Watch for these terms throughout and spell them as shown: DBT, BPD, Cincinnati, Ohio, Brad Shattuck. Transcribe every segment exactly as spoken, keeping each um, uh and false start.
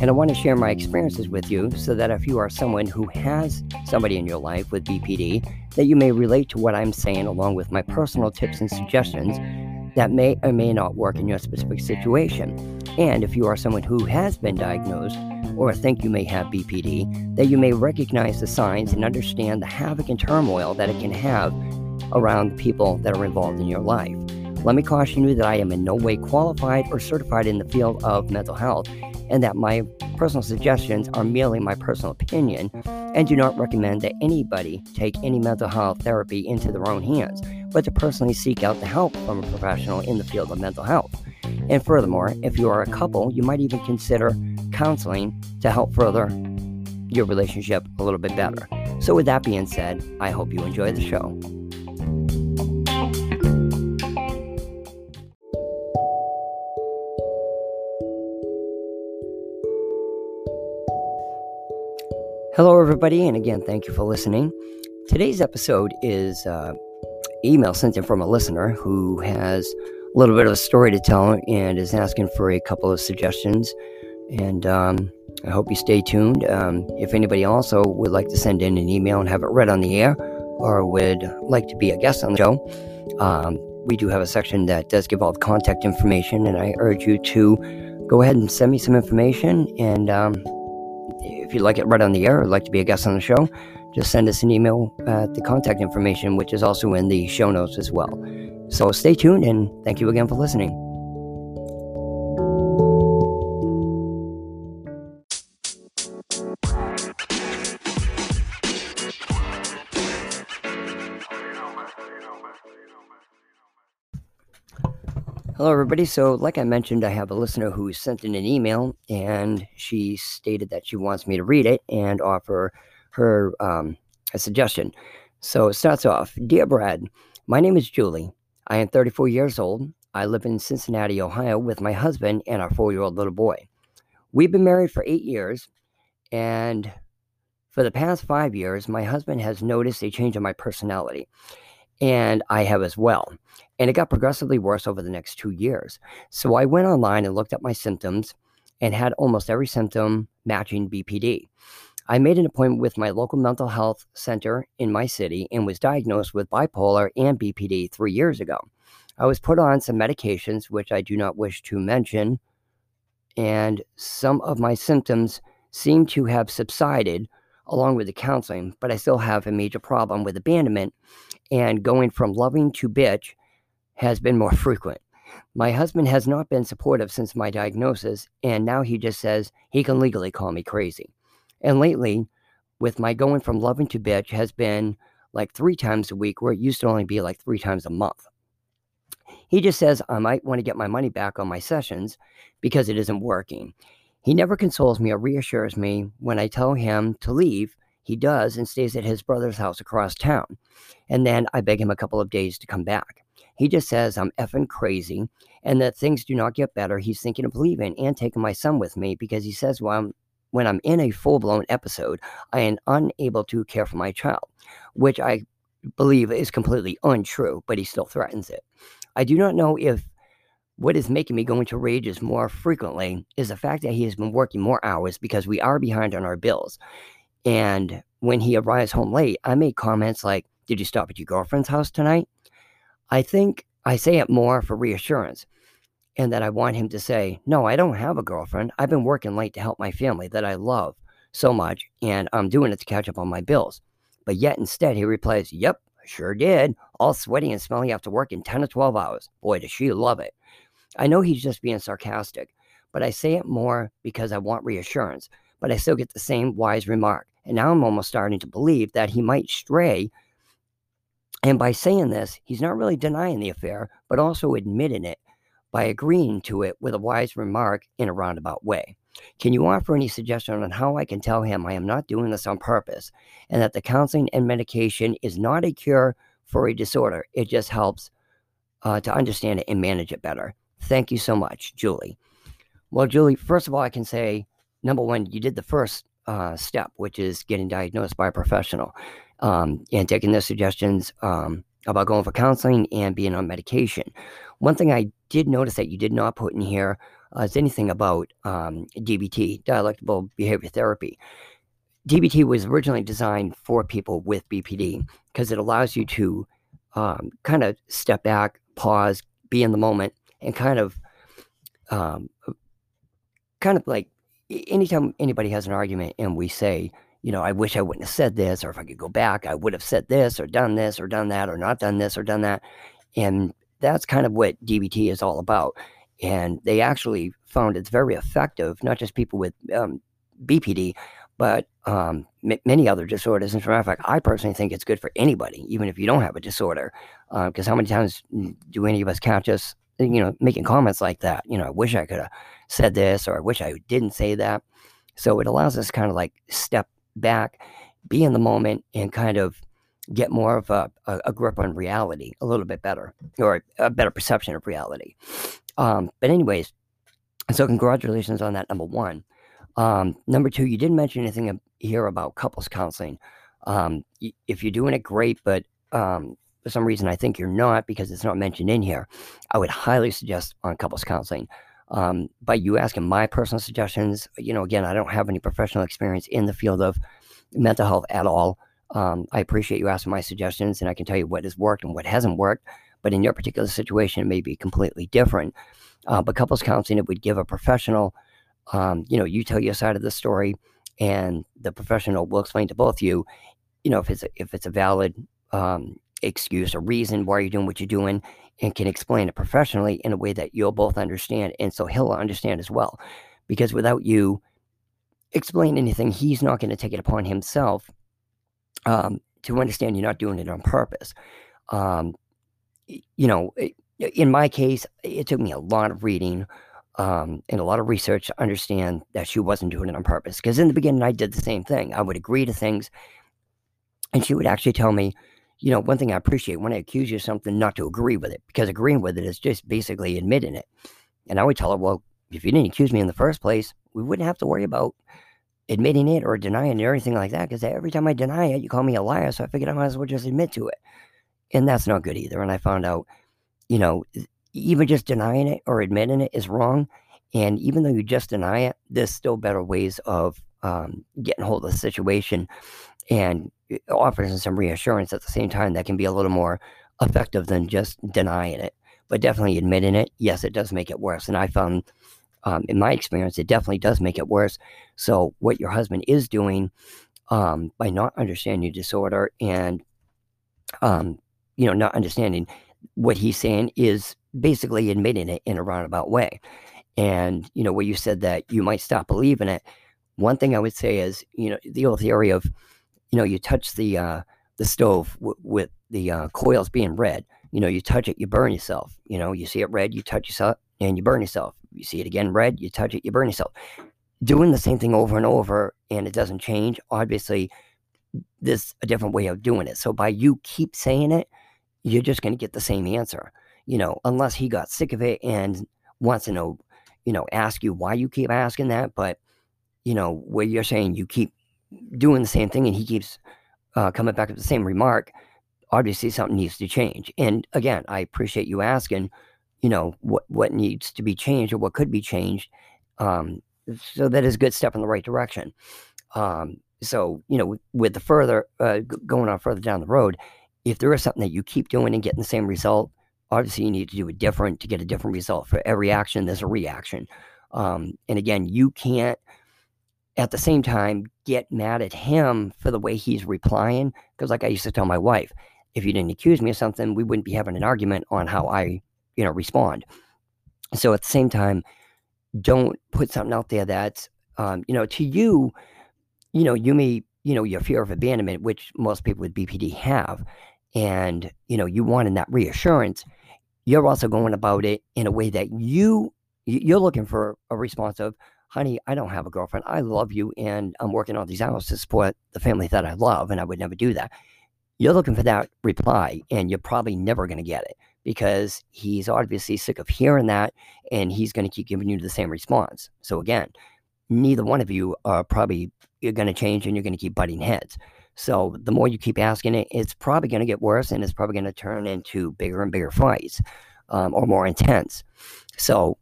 And I want to share my experiences with you so that if you are someone who has somebody in your life with B P D, that you may relate to what I'm saying along with my personal tips and suggestions that may or may not work in your specific situation. And if you are someone who has been diagnosed or think you may have B P D, that you may recognize the signs and understand the havoc and turmoil that it can have around the people that are involved in your life. Let me caution you that I am in no way qualified or certified in the field of mental health, and that my personal suggestions are merely my personal opinion and do not recommend that anybody take any mental health therapy into their own hands, but to personally seek out the help from a professional in the field of mental health. And furthermore, if you are a couple, you might even consider counseling to help further your relationship a little bit better. So with that being said, I hope you enjoy the show. Hello, everybody, and again, thank you for listening. Today's episode is uh, email sent in from a listener who has a little bit of a story to tell and is asking for a couple of suggestions. And um, I hope you stay tuned. Um, if anybody also would like to send in an email and have it read on the air or would like to be a guest on the show, um, we do have a section that does give all the contact information, and I urge you to go ahead and send me some information. And Um, If you'd like it right on the air or like to be a guest on the show, just send us an email at the contact information, which is also in the show notes as well. So stay tuned and thank you again for listening. Hello, everybody. So like I mentioned, I have a listener who sent in an email and she stated that she wants me to read it and offer her um, a suggestion. So it starts off, Dear Brad, my name is Julie. I am thirty-four years old. I live in Cincinnati, Ohio with my husband and our four-year-old little boy. We've been married for eight years. And for the past five years, my husband has noticed a change in my personality. And I have as well. And it got progressively worse over the next two years. So I went online and looked up my symptoms and had almost every symptom matching B P D. I made an appointment with my local mental health center in my city and was diagnosed with bipolar and B P D three years ago. I was put on some medications, which I do not wish to mention, and some of my symptoms seem to have subsided along with the counseling, but I still have a major problem with abandonment, and going from loving to bitch has been more frequent. My husband has not been supportive since my diagnosis, and now he just says he can legally call me crazy. And lately, with my going from loving to bitch has been like three times a week, where it used to only be like three times a month. He just says I might want to get my money back on my sessions because it isn't working. He never consoles me or reassures me. When I tell him to leave, he does and stays at his brother's house across town. And then I beg him a couple of days to come back. He just says I'm effing crazy and that things do not get better. He's thinking of leaving and taking my son with me because he says well, I'm, when I'm in a full-blown episode, I am unable to care for my child, which I believe is completely untrue, but he still threatens it. I do not know if what is making me go into rages more frequently is the fact that he has been working more hours because we are behind on our bills. And when he arrives home late, I make comments like, did you stop at your girlfriend's house tonight? I think I say it more for reassurance and that I want him to say, no, I don't have a girlfriend. I've been working late to help my family that I love so much, and I'm doing it to catch up on my bills. But yet instead he replies, yep, I sure did. All sweaty and smelly after work in ten or twelve hours. Boy, does she love it. I know he's just being sarcastic, but I say it more because I want reassurance, but I still get the same wise remark. And now I'm almost starting to believe that he might stray. And by saying this, he's not really denying the affair, but also admitting it by agreeing to it with a wise remark in a roundabout way. Can you offer any suggestion on how I can tell him I am not doing this on purpose and that the counseling and medication is not a cure for a disorder? It just helps uh, to understand it and manage it better. Thank you so much, Julie. Well, Julie, first of all, I can say, number one, you did the first uh, step, which is getting diagnosed by a professional um, and taking their suggestions um, about going for counseling and being on medication. One thing I did notice that you did not put in here uh, is anything about um, D B T, dialectical behavior therapy. D B T was originally designed for people with B P D because it allows you to um, kind of step back, pause, be in the moment, and kind of, um, kind of like anytime anybody has an argument and we say, you know, I wish I wouldn't have said this, or if I could go back, I would have said this or done this or done that or not done this or done that. And that's kind of what D B T is all about. And they actually found it's very effective, not just people with um, B P D, but um, m- many other disorders. As a matter of fact, I personally think it's good for anybody, even if you don't have a disorder, because uh, how many times do any of us catch us, you know, making comments like that? You know, I wish I could have said this, or I wish I didn't say that. So it allows us to kind of like step back, be in the moment, and kind of get more of a, a, a grip on reality a little bit better, or a better perception of reality. Um, but anyways, so congratulations on that, number one. Um, number two, you didn't mention anything here about couples counseling. Um, if you're doing it, great, but um, for some reason I think you're not, because it's not mentioned in here. I would highly suggest on couples counseling. Um, by you asking my personal suggestions, you know, again, I don't have any professional experience in the field of mental health at all. Um, I appreciate you asking my suggestions, and I can tell you what has worked and what hasn't worked. But in your particular situation, it may be completely different. Uh, but couples counseling, it would give a professional, um, you know, you tell your side of the story, and the professional will explain to both of you, you know, if it's a, if it's a valid um, excuse or reason why you're doing what you're doing, and can explain it professionally in a way that you'll both understand, and so he'll understand as well. Because without you explain anything, he's not going to take it upon himself um, to understand you're not doing it on purpose. Um, you know, in my case, it took me a lot of reading um, and a lot of research to understand that she wasn't doing it on purpose. Because in the beginning, I did the same thing. I would agree to things, and she would actually tell me, you know, one thing I appreciate, when I accuse you of something, not to agree with it, because agreeing with it is just basically admitting it. And I would tell her, well, if you didn't accuse me in the first place, we wouldn't have to worry about admitting it or denying it or anything like that, because every time I deny it, you call me a liar, so I figured I might as well just admit to it. And that's not good either. And I found out, you know, even just denying it or admitting it is wrong. And even though you just deny it, there's still better ways of um, getting hold of the situation and offering some reassurance at the same time that can be a little more effective than just denying it. But definitely admitting it, yes, it does make it worse. And I found um, in my experience, it definitely does make it worse. So what your husband is doing um, by not understanding your disorder and, um, you know, not understanding what he's saying is basically admitting it in a roundabout way. And, you know, where you said that you might stop believing it, one thing I would say is, you know, the old theory of, you know, you touch the uh, the stove w- with the uh, coils being red. You know, you touch it, you burn yourself. You know, you see it red, you touch yourself, and you burn yourself. You see it again red, you touch it, you burn yourself. Doing the same thing over and over, and it doesn't change. Obviously, there's a different way of doing it. So by you keep saying it, you're just going to get the same answer. You know, unless he got sick of it and wants to know, you know, ask you why you keep asking that. But, you know, where you're saying you keep doing the same thing and he keeps uh, coming back with the same remark, obviously something needs to change. And again, I appreciate you asking, you know, what, what needs to be changed or what could be changed. Um, so that is a good step in the right direction. Um, so, you know, with, with the further, uh, g- going on further down the road, if there is something that you keep doing and getting the same result, obviously you need to do it different to get a different result. For every action, there's a reaction. Um, and again, you can't, at the same time, get mad at him for the way he's replying. Because like I used to tell my wife, if you didn't accuse me of something, we wouldn't be having an argument on how I, you know, respond. So at the same time, don't put something out there that's, um, you know, to you, you know, you may, you know, your fear of abandonment, which most people with B P D have, and, you know, you wanting that reassurance, you're also going about it in a way that you, you're looking for a response of, honey, I don't have a girlfriend. I love you, and I'm working all these hours to support the family that I love, and I would never do that. You're looking for that reply, and you're probably never going to get it because he's obviously sick of hearing that, and he's going to keep giving you the same response. So again, neither one of you are probably you're going to change, and you're going to keep butting heads. So the more you keep asking it, it's probably going to get worse, and it's probably going to turn into bigger and bigger fights um, or more intense. So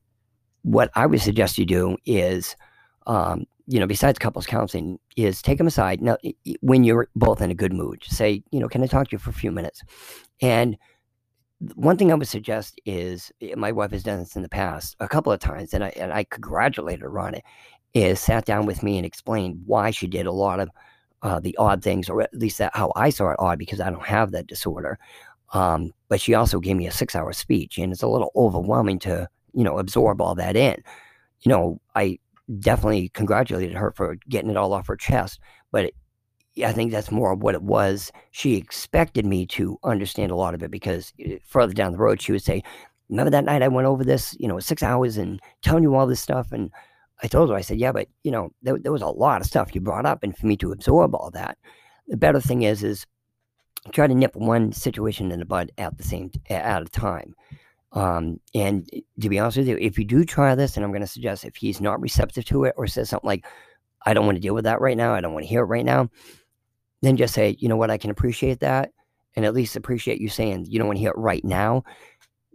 what I would suggest you do is, um, you know, besides couples counseling, is take them aside. Now, when you're both in a good mood, say, you know, can I talk to you for a few minutes? And one thing I would suggest is, my wife has done this in the past a couple of times, and I and I congratulate her on it, is sat down with me and explained why she did a lot of uh, the odd things, or at least that how I saw it odd, because I don't have that disorder. Um, but she also gave me a six-hour speech, and it's a little overwhelming to, you know, absorb all that in. You know, I definitely congratulated her for getting it all off her chest, but it, I think that's more of what it was. She expected me to understand a lot of it, because further down the road, she would say, remember that night I went over this, you know, six hours and telling you all this stuff. And I told her, I said, yeah, but you know, there, there was a lot of stuff you brought up, and for me to absorb all that, the better thing is, is try to nip one situation in the bud at the same, at a time. Um, and to be honest with you, if you do try this, and I'm going to suggest if he's not receptive to it or says something like, I don't want to deal with that right now, I don't want to hear it right now, then just say, you know what, I can appreciate that. And at least appreciate you saying you don't want to hear it right now.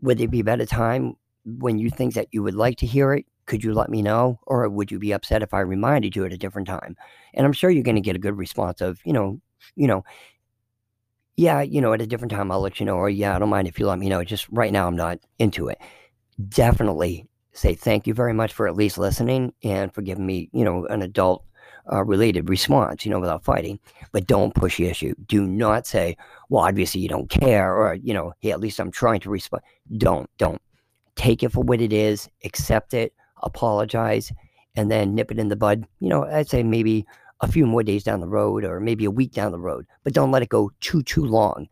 Would there be a better time when you think that you would like to hear it? Could you let me know? Or would you be upset if I reminded you at a different time? And I'm sure you're going to get a good response of, you know, you know, yeah, you know, at a different time, I'll let you know. Or yeah, I don't mind if you let me know. Just right now, I'm not into it. Definitely say thank you very much for at least listening and for giving me, you know, an adult uh, related response, you know, without fighting. But don't push the issue. Do not say, well, obviously you don't care, or, you know, hey, at least I'm trying to respond. Don't, don't. Take it for what it is. Accept it. Apologize. And then nip it in the bud. You know, I'd say maybe a few more days down the road, or maybe a week down the road, but don't let it go too, too long.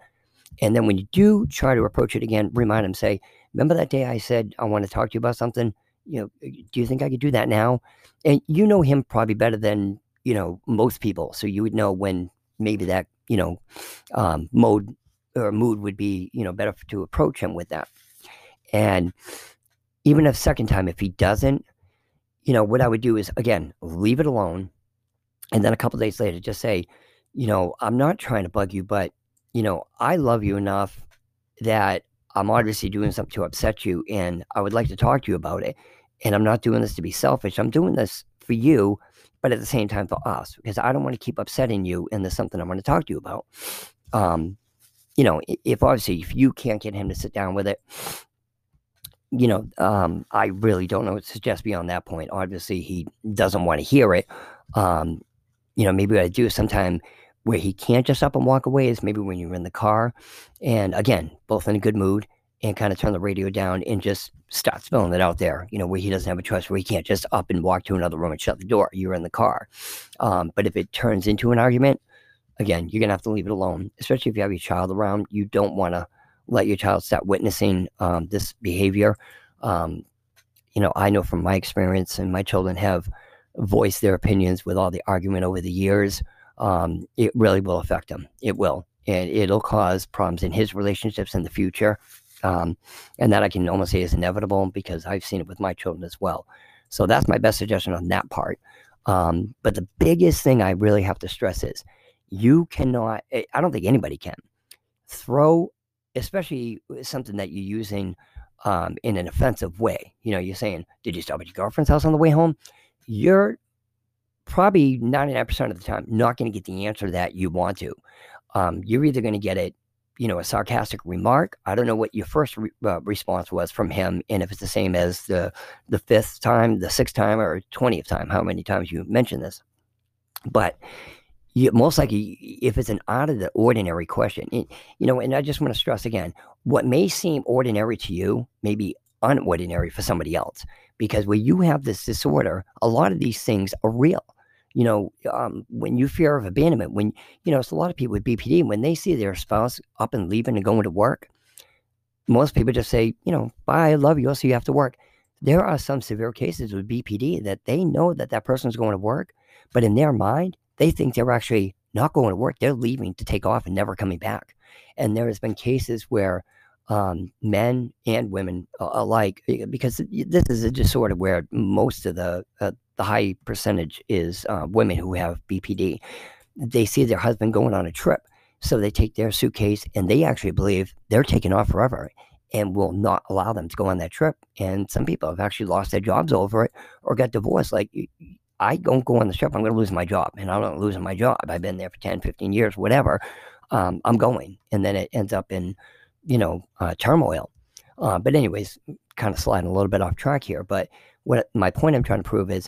And then when you do try to approach it again, remind them, say, remember that day I said, I want to talk to you about something, you know, do you think I could do that now? And you know him probably better than, you know, most people. So you would know when maybe that, you know, um, mode or mood would be, you know, better to approach him with that. And even a second time, if he doesn't, you know, what I would do is, again, leave it alone. And then a couple of days later, just say, you know, I'm not trying to bug you, but, you know, I love you enough that I'm obviously doing something to upset you, and I would like to talk to you about it. And I'm not doing this to be selfish. I'm doing this for you, but at the same time for us, because I don't want to keep upsetting you, and there's something I want to talk to you about. Um, you know, if obviously if you can't get him to sit down with it, you know, um, I really don't know what to suggest beyond that point. Obviously, he doesn't want to hear it. Um, You know, maybe what I do sometime where he can't just up and walk away is maybe when you're in the car, and again, both in a good mood, and kind of turn the radio down and just start spilling it out there, you know, where he doesn't have a choice, where he can't just up and walk to another room and shut the door. You're in the car. Um, but if it turns into an argument, again, you're going to have to leave it alone, especially if you have your child around. You don't want to let your child start witnessing um, this behavior. Um, you know, I know from my experience, and my children have voice their opinions with all the argument over the years, um, it really will affect him. It will. And it'll cause problems in his relationships in the future. Um, and that I can almost say is inevitable, because I've seen it with my children as well. So that's my best suggestion on that part. Um, but the biggest thing I really have to stress is you cannot, I don't think anybody can, throw, especially something that you're using um, in an offensive way. You know, you're saying, did you stop at your girlfriend's house on the way home? You're probably ninety-nine percent of the time not going to get the answer that you want to. Um, you're either going to get it, you know, a sarcastic remark. I don't know what your first re- uh, response was from him, and if it's the same as the the fifth time, the sixth time, or twentieth time, how many times you mention this. But you, most likely, if it's an out of the ordinary question, it, you know, and I just want to stress again, what may seem ordinary to you may be unordinary for somebody else. Because when you have this disorder, a lot of these things are real. You know, um, when you fear of abandonment, when, you know, it's a lot of people with B P D, when they see their spouse up and leaving and going to work, most people just say, you know, bye, I love you, I'll see you after work. There are some severe cases with B P D that they know that that person's going to work, but in their mind, they think they're actually not going to work. They're leaving to take off and never coming back. And there has been cases where um, men and women alike, because this is a disorder where most of the uh, the high percentage is uh, women who have B P D. They see their husband going on a trip, so they take their suitcase and they actually believe they're taking off forever and will not allow them to go on that trip. And some people have actually lost their jobs over it or got divorced. Like, I don't go on the trip, I'm going to lose my job. And I'm not losing my job. I've been there for ten, fifteen years, whatever. Um, I'm going. And then it ends up in, you know, uh, turmoil. Uh, but anyways, kind of sliding a little bit off track here. But what my point I'm trying to prove is,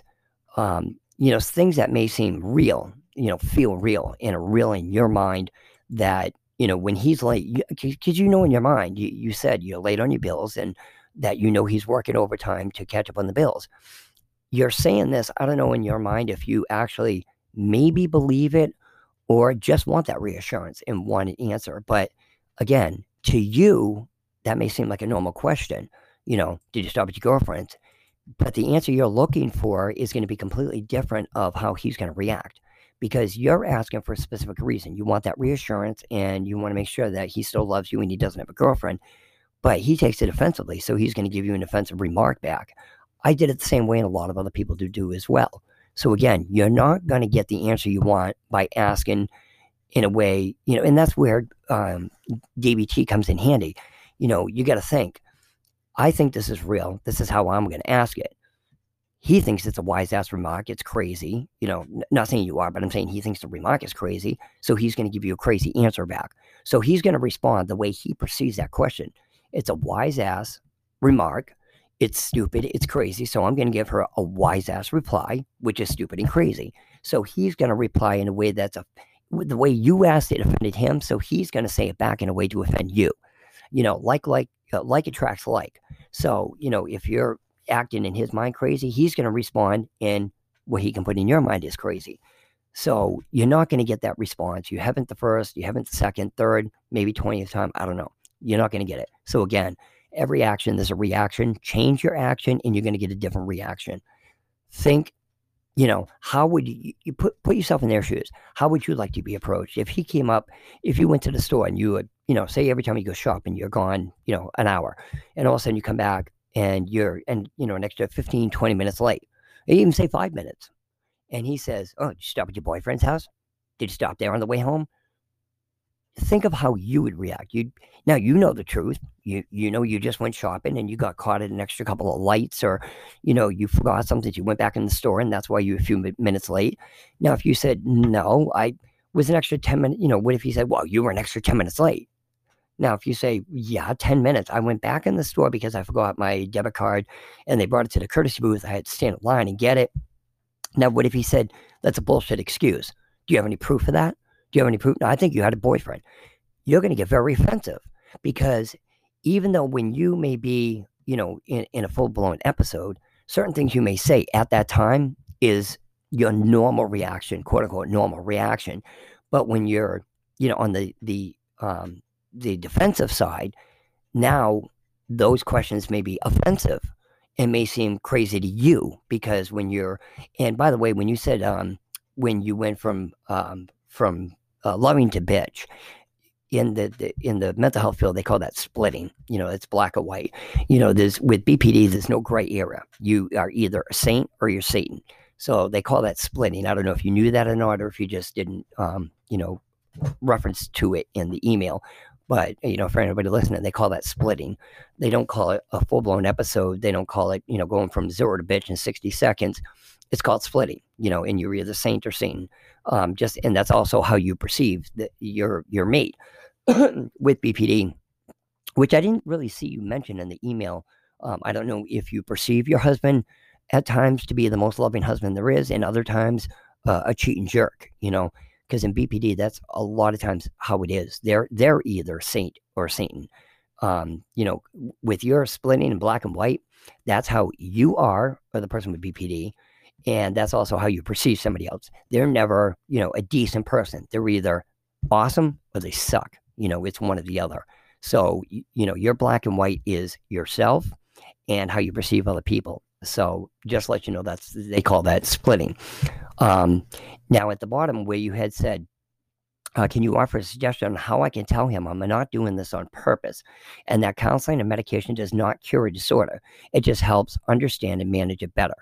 um, you know, things that may seem real, you know, feel real and are real in your mind that, you know, when he's late, because you know in your mind, you, you said you're late on your bills and that you know he's working overtime to catch up on the bills. You're saying this, I don't know in your mind if you actually maybe believe it or just want that reassurance and want an answer. But again, to you, that may seem like a normal question. You know, did you stop at your girlfriend's? But the answer you're looking for is going to be completely different of how he's going to react, because you're asking for a specific reason. You want that reassurance and you want to make sure that he still loves you and he doesn't have a girlfriend. But he takes it offensively, so he's going to give you an offensive remark back. I did it the same way, and a lot of other people do do as well. So again, you're not going to get the answer you want by asking in a way, you know, and that's where um, D B T comes in handy. You know, you got to think, I think this is real. This is how I'm going to ask it. He thinks it's a wise-ass remark. It's crazy. You know, n- not saying you are, but I'm saying he thinks the remark is crazy. So he's going to give you a crazy answer back. So he's going to respond the way he perceives that question. It's a wise-ass remark. It's stupid, it's crazy, so I'm going to give her a wise-ass reply, which is stupid and crazy. So he's going to reply in a way that's, a, the way you asked it offended him, so he's going to say it back in a way to offend you. You know, like, like, uh, like attracts like. So, you know, if you're acting in his mind crazy, he's going to respond in what he can put in your mind is crazy. So you're not going to get that response. You haven't the first, you haven't the second, third, maybe twentieth time, I don't know. You're not going to get it. So again, every action, there's a reaction. Change your action and you're going to get a different reaction. Think, you know, how would you, you put put yourself in their shoes? How would you like to be approached? If he came up, if you went to the store and you would, you know, say every time you go shopping, you're gone, you know, an hour. And all of a sudden you come back and you're, and you know, an extra fifteen, twenty minutes late. They even say five minutes. And he says, oh, did you stop at your boyfriend's house? Did you stop there on the way home? Think of how you would react. You'd, now, you know the truth. You you know you just went shopping and you got caught at an extra couple of lights, or, you know, you forgot something. You went back in the store and that's why you were a few minutes late. Now, if you said, no, I was an extra ten minutes, you know, what if he said, well, you were an extra ten minutes late? Now, if you say, yeah, ten minutes, I went back in the store because I forgot my debit card and they brought it to the courtesy booth. I had to stand in line and get it. Now, what if he said, that's a bullshit excuse? Do you have any proof of that? Do you have any proof? No, I think you had a boyfriend. You're going to get very offensive, because even though when you may be, you know, in, in a full-blown episode, certain things you may say at that time is your normal reaction, quote-unquote normal reaction. But when you're, you know, on the the um, the defensive side, now those questions may be offensive and may seem crazy to you, because when you're, and by the way, when you said um, when you went from um, from Uh, loving to bitch, in the, the in the mental health field, they call that splitting. You know, it's black or white. You know, there's with B P D, there's no gray area. You are either a saint or you're Satan. So they call that splitting. I don't know if you knew that or not, or if you just didn't, um, you know, reference to it in the email. But, you know, for anybody listening, they call that splitting. They don't call it a full-blown episode. They don't call it, you know, going from zero to bitch in sixty seconds. It's called splitting, you know, and you're either saint or Satan. Um, just, and that's also how you perceive the, your your mate with B P D, which I didn't really see you mention in the email. Um, I don't know if you perceive your husband at times to be the most loving husband there is, and other times uh, a cheating jerk, you know, because in B P D, that's a lot of times how it is. They're, they're either saint or Satan. Um, you know, with your splitting in black and white, that's how you are, or the person with B P D. And that's also how you perceive somebody else. They're never, you know, a decent person. They're either awesome or they suck. You know, it's one or the other. So, you know, your black and white is yourself and how you perceive other people. So just to let you know, that's, they call that splitting. Um, now at the bottom where you had said, uh, can you offer a suggestion on how I can tell him I'm not doing this on purpose, and that counseling and medication does not cure a disorder. It just helps understand and manage it better.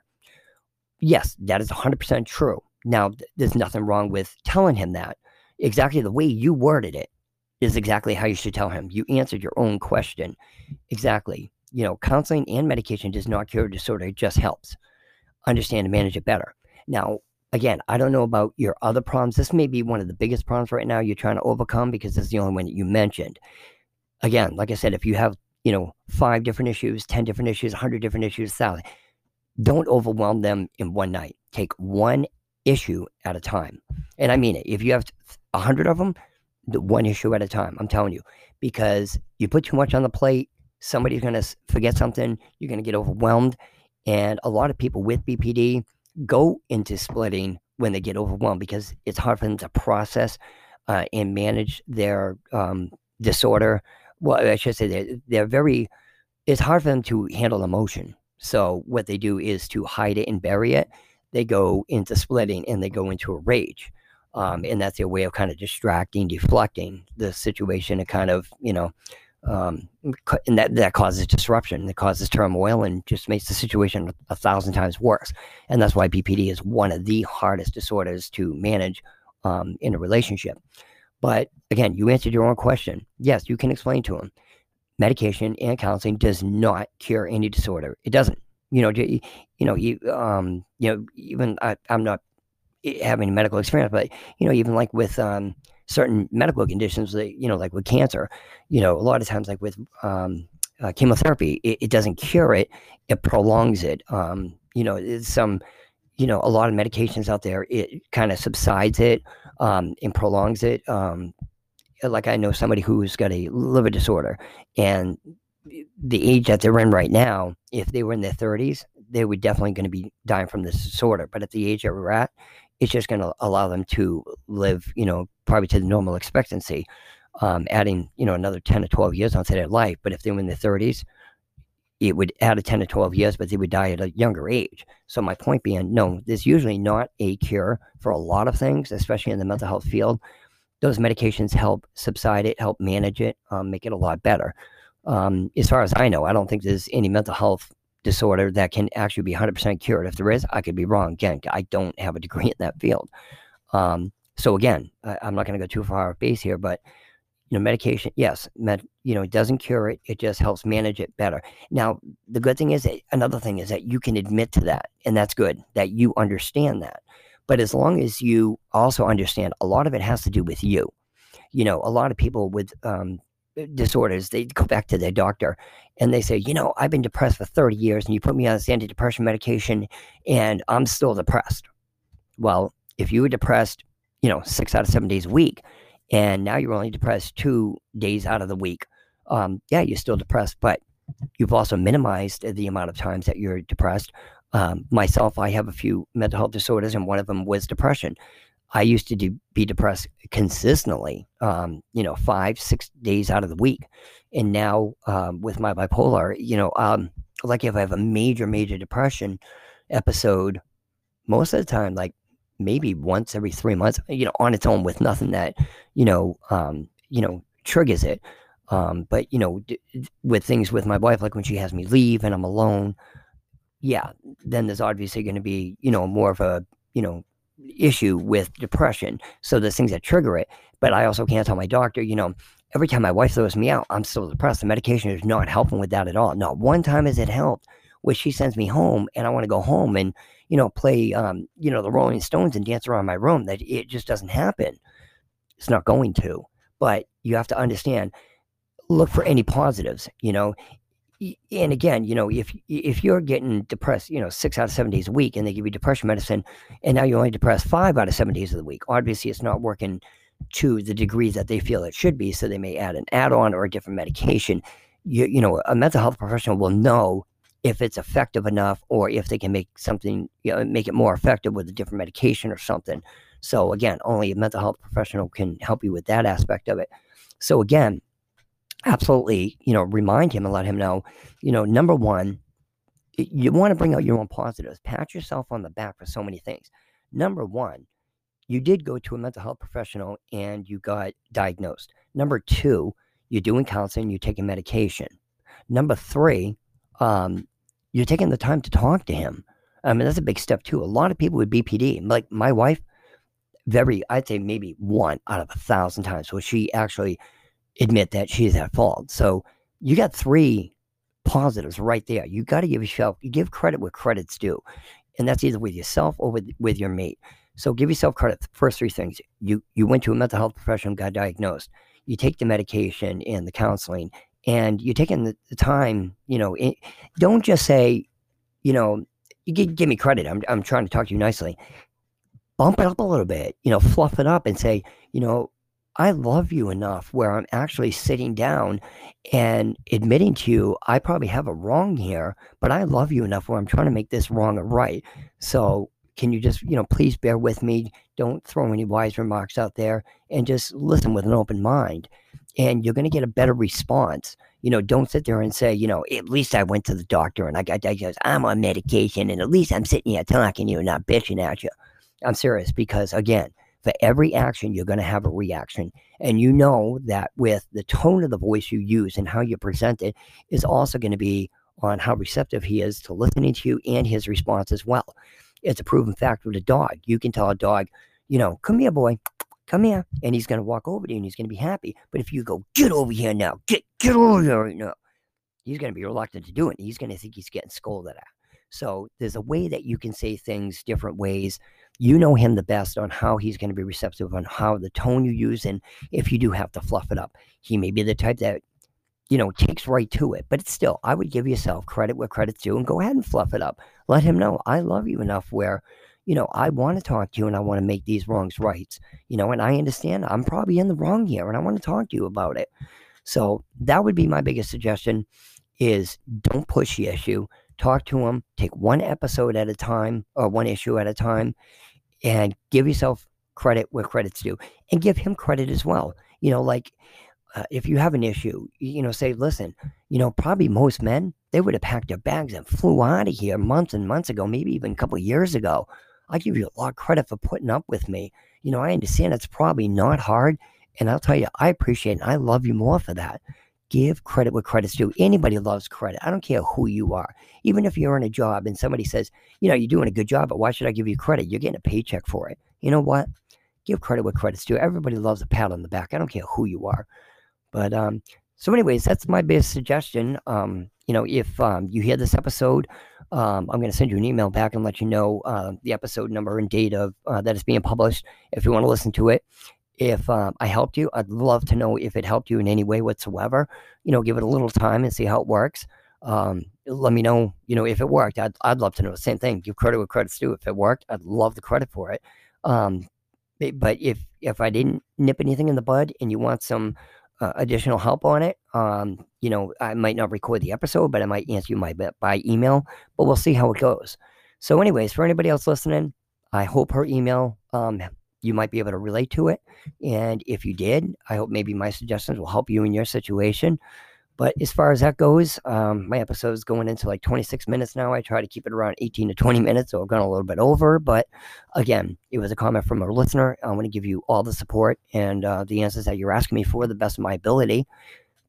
Yes, that is one hundred percent true. Now, th- there's nothing wrong with telling him that. Exactly the way you worded it is exactly how you should tell him. You answered your own question. Exactly. You know, counseling and medication does not cure a disorder. It just helps understand and manage it better. Now, again, I don't know about your other problems. This may be one of the biggest problems right now you're trying to overcome, because it's the only one that you mentioned. Again, like I said, if you have, you know, five different issues, ten different issues, one hundred different issues, one thousand, don't overwhelm them in one night. Take one issue at a time. And I mean it. If you have one hundred of them, one issue at a time, I'm telling you, because you put too much on the plate, somebody's going to forget something, you're going to get overwhelmed. And a lot of people with B P D go into splitting when they get overwhelmed, because it's hard for them to process uh, and manage their um, disorder. Well, I should say they're, they're very, it's hard for them to handle emotion. So what they do is to hide it and bury it. They go into splitting and they go into a rage. Um, and that's their way of kind of distracting, deflecting the situation, and kind of, you know, um, and that, that causes disruption, that causes turmoil, and just makes the situation a thousand times worse. And that's why B P D is one of the hardest disorders to manage um, in a relationship. But again, you answered your own question. Yes, you can explain to them. Medication and counseling does not cure any disorder. It doesn't. You know, you, you know, you, um, you know, even I, I'm not having medical experience, but, you know, even like with um, certain medical conditions, that, you know, like with cancer, you know, a lot of times, like with um, uh, chemotherapy, it, it doesn't cure it. It prolongs it. Um, you know, it's some, you know, a lot of medications out there, it kind of subsides it um, and prolongs it. Um, like I know somebody who's got a liver disorder, and the age that they're in right now, if they were in their thirties, they were definitely going to be dying from this disorder. But at the age that we're at, it's just going to allow them to live, you know, probably to the normal expectancy, um, adding, you know, another ten to twelve years onto their life. But if they were in their thirties, it would add a ten to twelve years, but they would die at a younger age. So my point being, no, there's usually not a cure for a lot of things, especially in the mental health field. Those medications help subside it, help manage it, um, make it a lot better. Um, as far as I know, I don't think there's any mental health disorder that can actually be one hundred percent cured. If there is, I could be wrong. Again, I don't have a degree in that field. Um, so again, I, I'm not going to go too far off base here, but, you know, medication, yes, med, you know, it doesn't cure it. It just helps manage it better. Now, the good thing is, that, another thing is that you can admit to that, and that's good, that you understand that. But as long as you also understand, a lot of it has to do with you. You know, a lot of people with um, disorders, they go back to their doctor and they say, you know, I've been depressed for thirty years and you put me on this antidepressant medication and I'm still depressed. Well, if you were depressed, you know, six out of seven days a week, and now you're only depressed two days out of the week, um, yeah, you're still depressed, but you've also minimized the amount of times that you're depressed. Um, myself, I have a few mental health disorders, and one of them was depression. I used to de- be depressed consistently, um, you know, five, six days out of the week. And now um, with my bipolar, you know, um, like if I have a major, major depression episode, most of the time, like maybe once every three months, you know, on its own with nothing that, you know, um, you know, triggers it. Um, but, you know, d- with things with my wife, like when she has me leave and I'm alone, yeah, then there's obviously going to be, you know, more of a, you know, issue with depression. So there's things that trigger it. But I also can't tell my doctor, you know, every time my wife throws me out, I'm still depressed. The medication is not helping with that at all. Not one time has it helped, where she sends me home and I want to go home and, you know, play, um, you know, the Rolling Stones and dance around my room. That it just doesn't happen. It's not going to. But you have to understand, look for any positives, you know. And again, you know, if if you're getting depressed, you know, six out of seven days a week, and they give you depression medicine, and now you're only depressed five out of seven days of the week, obviously it's not working to the degree that they feel it should be, so they may add an add-on or a different medication. You, you know, a mental health professional will know if it's effective enough, or if they can make something, you know, make it more effective with a different medication or something. So again, only a mental health professional can help you with that aspect of it. So again, absolutely, you know, remind him and let him know, you know, number one, you want to bring out your own positives. Pat yourself on the back for so many things. Number one, you did go to a mental health professional and you got diagnosed. Number two, you're doing counseling, you're taking medication. Number three, um, you're taking the time to talk to him. I mean, that's a big step too. A lot of people with B P D, like my wife, very, I'd say maybe one out of a thousand times will she actually admit that she's at fault. So you got three positives right there. You got to give yourself, you give credit where credit's due. And that's either with yourself or with, with your mate. So give yourself credit. First three things. You, you went to a mental health professional, got diagnosed. You take the medication and the counseling and you're taking the, the time, you know, it, don't just say, you know, you give, give me credit. I'm, I'm trying to talk to you nicely. Bump it up a little bit, you know, fluff it up and say, you know, I love you enough where I'm actually sitting down and admitting to you, I probably have a wrong here, but I love you enough where I'm trying to make this wrong or right. So can you just, you know, please bear with me. Don't throw any wise remarks out there and just listen with an open mind. And you're going to get a better response. You know, don't sit there and say, you know, at least I went to the doctor and I got diagnosed. I'm on medication and at least I'm sitting here talking to you and not bitching at you. I'm serious because, again, for every action, you're going to have a reaction. And you know that with the tone of the voice you use and how you present it is also going to be on how receptive he is to listening to you and his response as well. It's a proven fact with a dog. You can tell a dog, you know, come here, boy, come here. And he's going to walk over to you and he's going to be happy. But if you go, get over here now, get, get over here right now, he's going to be reluctant to do it. He's going to think he's getting scolded at. So there's a way that you can say things different ways. You know him the best on how he's going to be receptive, on how the tone you use, and if you do have to fluff it up. He may be the type that, you know, takes right to it, but it's still, I would give yourself credit where credit's due and go ahead and fluff it up. Let him know, I love you enough where, you know, I want to talk to you and I want to make these wrongs right, you know, and I understand I'm probably in the wrong here and I want to talk to you about it. So that would be my biggest suggestion is don't push the issue. Talk to him, take one episode at a time or one issue at a time and give yourself credit where credit's due and give him credit as well. You know, like uh, if you have an issue, you know, say, listen, you know, probably most men, they would have packed their bags and flew out of here months and months ago, maybe even a couple of years ago. I give you a lot of credit for putting up with me. You know, I understand it's probably not hard. And I'll tell you, I appreciate it and I love you more for that. Give credit where credit's due. Anybody loves credit. I don't care who you are. Even if you're in a job and somebody says, you know, you're doing a good job, but why should I give you credit? You're getting a paycheck for it. You know what? Give credit where credit's due. Everybody loves a pat on the back. I don't care who you are. But um, so anyways, that's my best suggestion. Um, you know, if um, you hear this episode, um, I'm going to send you an email back and let you know uh, the episode number and date of uh, that is being published if you want to listen to it. If um, I helped you, I'd love to know if it helped you in any way whatsoever. You know, give it a little time and see how it works. Um, let me know, you know, if it worked. I'd, I'd love to know. Same thing. Give credit where credit's due. If it worked, I'd love the credit for it. Um, but if if I didn't nip anything in the bud and you want some uh, additional help on it, um, you know, I might not record the episode, but I might answer you my by email. But we'll see how it goes. So anyways, for anybody else listening, I hope her email um you might be able to relate to it. And if you did, I hope maybe my suggestions will help you in your situation. But as far as that goes, um, my episode is going into like twenty-six minutes now. I try to keep it around eighteen to twenty minutes, so I've gone a little bit over. But again, it was a comment from a listener. I want to give you all the support and uh, the answers that you're asking me for, the best of my ability.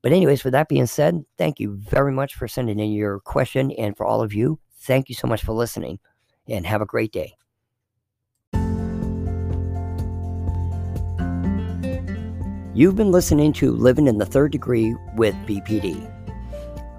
But anyways, with that being said, thank you very much for sending in your question. And for all of you, thank you so much for listening and have a great day. You've been listening to Living in the Third Degree with B P D.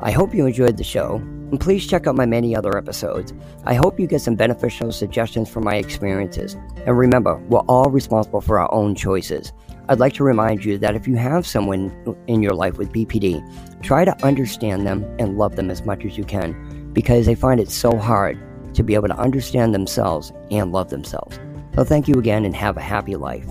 I hope you enjoyed the show, and please check out my many other episodes. I hope you get some beneficial suggestions from my experiences. And remember, we're all responsible for our own choices. I'd like to remind you that if you have someone in your life with B P D, try to understand them and love them as much as you can, because they find it so hard to be able to understand themselves and love themselves. So thank you again and have a happy life.